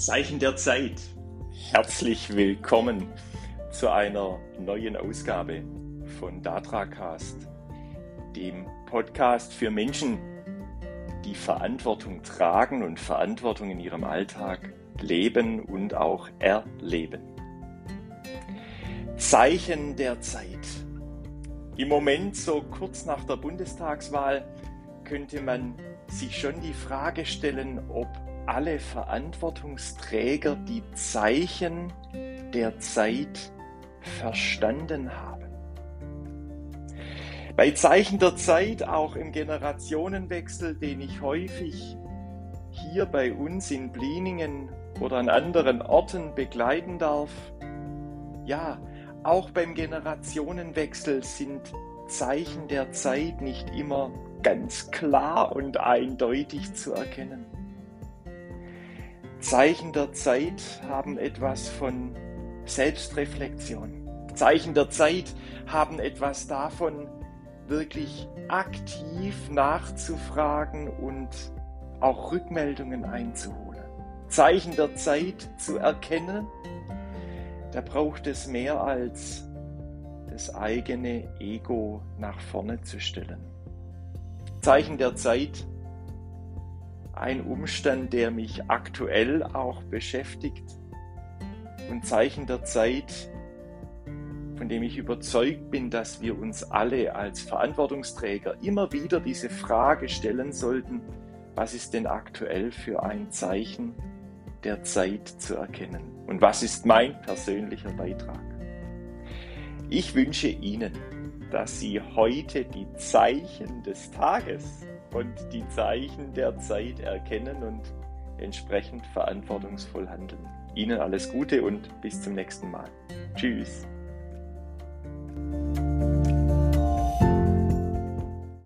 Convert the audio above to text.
Zeichen der Zeit. Herzlich willkommen zu einer neuen Ausgabe von Datracast, dem Podcast für Menschen, die Verantwortung tragen und Verantwortung in ihrem Alltag leben und auch erleben. Zeichen der Zeit. Im Moment, so kurz nach der Bundestagswahl, könnte man sich schon die Frage stellen, ob alle Verantwortungsträger die Zeichen der Zeit verstanden haben. Bei Zeichen der Zeit, auch im Generationenwechsel, den ich häufig hier bei uns in Bliningen oder an anderen Orten begleiten darf, ja, auch beim Generationenwechsel sind Zeichen der Zeit nicht immer ganz klar und eindeutig zu erkennen. Zeichen der Zeit haben etwas von Selbstreflexion. Zeichen der Zeit haben etwas davon, wirklich aktiv nachzufragen und auch Rückmeldungen einzuholen. Zeichen der Zeit zu erkennen, da braucht es mehr als das eigene Ego nach vorne zu stellen. Zeichen der Zeit, ein Umstand, der mich aktuell auch beschäftigt, und Zeichen der Zeit, von dem ich überzeugt bin, dass wir uns alle als Verantwortungsträger immer wieder diese Frage stellen sollten, was ist denn aktuell für ein Zeichen der Zeit zu erkennen und was ist mein persönlicher Beitrag. Ich wünsche Ihnen, dass Sie heute die Zeichen des Tages und die Zeichen der Zeit erkennen und entsprechend verantwortungsvoll handeln. Ihnen alles Gute und bis zum nächsten Mal. Tschüss.